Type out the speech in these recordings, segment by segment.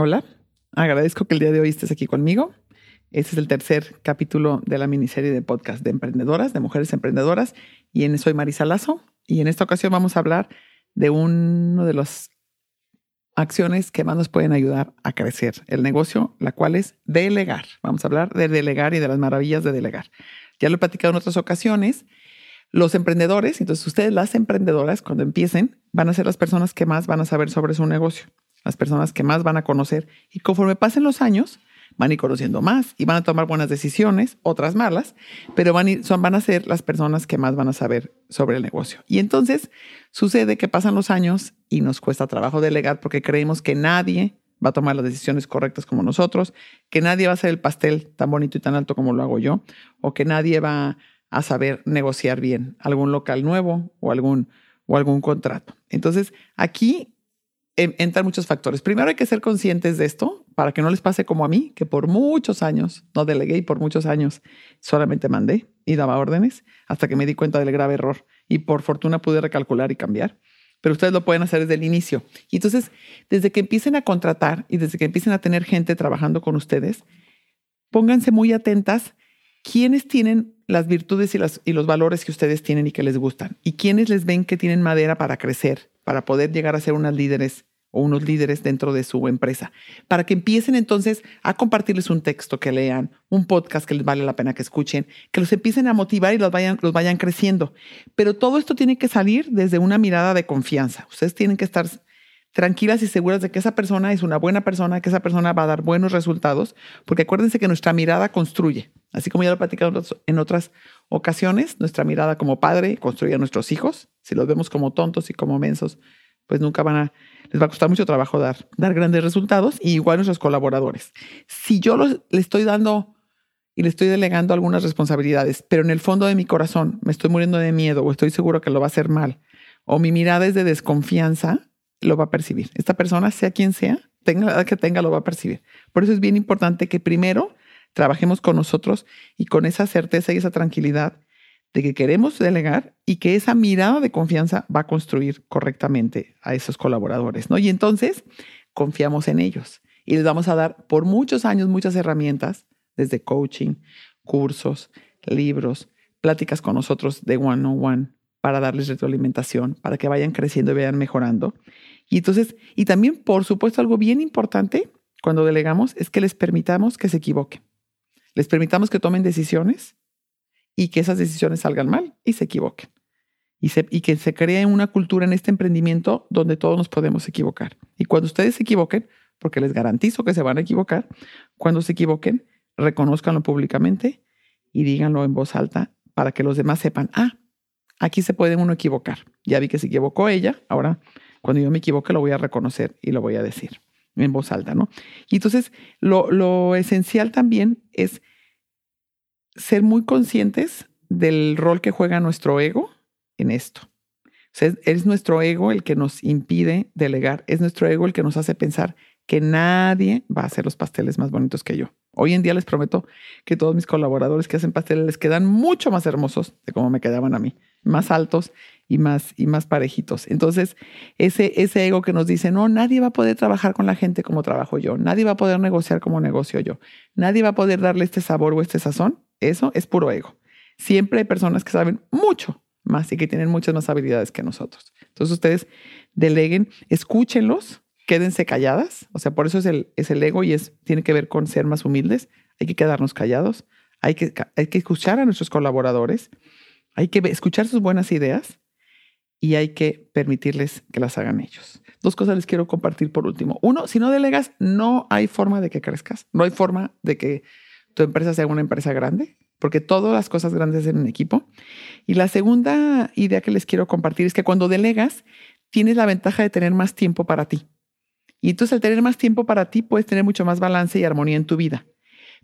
Hola, agradezco que el día de hoy estés aquí conmigo. Este es el tercer capítulo de la miniserie de podcast de emprendedoras, de mujeres emprendedoras, y soy Marisa Lazo, y en esta ocasión vamos a hablar de una de las acciones que más nos pueden ayudar a crecer el negocio, la cual es delegar. Vamos a hablar de delegar y de las maravillas de delegar. Ya lo he platicado en otras ocasiones. Los emprendedores, entonces ustedes las emprendedoras, cuando empiecen, van a ser las personas que más van a saber sobre su negocio, las personas que más van a conocer. Y conforme pasen los años, van a ir conociendo más y van a tomar buenas decisiones, otras malas, pero van a ser las personas que más van a saber sobre el negocio. Y entonces sucede que pasan los años y nos cuesta trabajo delegar porque creemos que nadie va a tomar las decisiones correctas como nosotros, que nadie va a hacer el pastel tan bonito y tan alto como lo hago yo, o que nadie va a saber negociar bien algún local nuevo o algún contrato. Entonces, aquí entran muchos factores. Primero hay que ser conscientes de esto para que no les pase como a mí, que por muchos años no delegué y por muchos años solamente mandé y daba órdenes hasta que me di cuenta del grave error y por fortuna pude recalcular y cambiar. Pero ustedes lo pueden hacer desde el inicio. Y entonces, desde que empiecen a contratar y desde que empiecen a tener gente trabajando con ustedes, pónganse muy atentas quiénes tienen las virtudes y los valores que ustedes tienen y que les gustan. Y quienes les ven que tienen madera para crecer, para poder llegar a ser unas líderes o unos líderes dentro de su empresa. Para que empiecen entonces a compartirles un texto que lean, un podcast que les vale la pena que escuchen, que los empiecen a motivar y los vayan creciendo. Pero todo esto tiene que salir desde una mirada de confianza. Ustedes tienen que estar tranquilas y seguras de que esa persona es una buena persona, que esa persona va a dar buenos resultados, porque acuérdense que nuestra mirada construye. Así como ya lo he platicado en otras ocasiones, nuestra mirada como padre construye a nuestros hijos. Si los vemos como tontos y como mensos, pues nunca les va a costar mucho trabajo dar grandes resultados, y igual nuestros colaboradores. Si yo le estoy dando y le estoy delegando algunas responsabilidades, pero en el fondo de mi corazón me estoy muriendo de miedo o estoy seguro que lo va a hacer mal, o mi mirada es de desconfianza, lo va a percibir. Esta persona, sea quien sea, tenga la edad que tenga, lo va a percibir. Por eso es bien importante que primero trabajemos con nosotros y con esa certeza y esa tranquilidad de que queremos delegar y que esa mirada de confianza va a construir correctamente a esos colaboradores, ¿no? Y entonces confiamos en ellos y les vamos a dar por muchos años muchas herramientas, desde coaching, cursos, libros, pláticas con nosotros de one-on-one, para darles retroalimentación, para que vayan creciendo y vayan mejorando. Y entonces, y también, por supuesto, algo bien importante cuando delegamos es que les permitamos que se equivoquen. Les permitamos que tomen decisiones y que esas decisiones salgan mal y se equivoquen. Y que se cree una cultura en este emprendimiento donde todos nos podemos equivocar. Y cuando ustedes se equivoquen, porque les garantizo que se van a equivocar, cuando se equivoquen, reconózcanlo públicamente y díganlo en voz alta para que los demás sepan, aquí se puede uno equivocar. Ya vi que se equivocó ella. Ahora, cuando yo me equivoque, lo voy a reconocer y lo voy a decir en voz alta, ¿no? Y entonces, lo esencial también es ser muy conscientes del rol que juega nuestro ego en esto. O sea, es nuestro ego el que nos impide delegar. Es nuestro ego el que nos hace pensar que nadie va a hacer los pasteles más bonitos que yo. Hoy en día les prometo que todos mis colaboradores que hacen pasteles les quedan mucho más hermosos de como me quedaban a mí, más altos y más parejitos. Entonces, ese ego que nos dice, no, nadie va a poder trabajar con la gente como trabajo yo, nadie va a poder negociar como negocio yo, nadie va a poder darle este sabor o este sazón, eso es puro ego. Siempre hay personas que saben mucho más y que tienen muchas más habilidades que nosotros. Entonces, ustedes deleguen, escúchenlos, quédense calladas. O sea, por eso es el ego y tiene que ver con ser más humildes. Hay que quedarnos callados, hay que escuchar a nuestros colaboradores, hay que escuchar sus buenas ideas y hay que permitirles que las hagan ellos. Dos cosas les quiero compartir por último. Uno, si no delegas, no hay forma de que crezcas. No hay forma de que tu empresa sea una empresa grande, porque todas las cosas grandes en un equipo. Y la segunda idea que les quiero compartir es que cuando delegas, tienes la ventaja de tener más tiempo para ti. Y entonces, al tener más tiempo para ti, puedes tener mucho más balance y armonía en tu vida.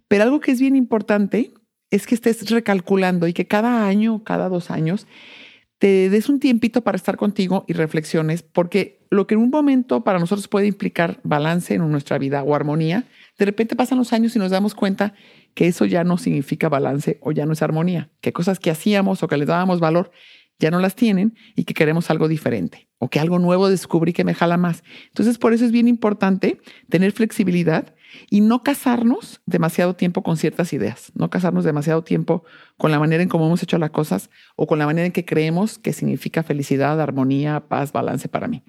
Pero algo que es bien importante es que estés recalculando y que cada año, cada 2 años, te des un tiempito para estar contigo y reflexiones, porque lo que en un momento para nosotros puede implicar balance en nuestra vida o armonía, de repente pasan los años y nos damos cuenta que eso ya no significa balance o ya no es armonía, que cosas que hacíamos o que les dábamos valor ya no las tienen y que queremos algo diferente o que algo nuevo descubrí que me jala más. Entonces, por eso es bien importante tener flexibilidad y no casarnos demasiado tiempo con ciertas ideas, no casarnos demasiado tiempo con la manera en cómo hemos hecho las cosas o con la manera en que creemos que significa felicidad, armonía, paz, balance para mí,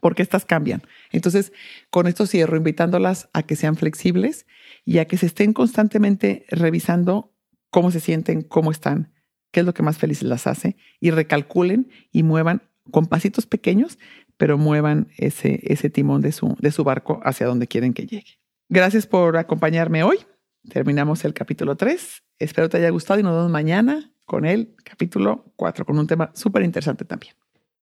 porque estas cambian. Entonces, con esto cierro invitándolas a que sean flexibles y a que se estén constantemente revisando cómo se sienten, cómo están, qué es lo que más felices las hace y recalculen y muevan con pasitos pequeños, pero muevan ese timón de su barco hacia donde quieren que llegue. Gracias por acompañarme hoy. Terminamos el capítulo 3. Espero te haya gustado y nos vemos mañana con el capítulo 4, con un tema súper interesante también.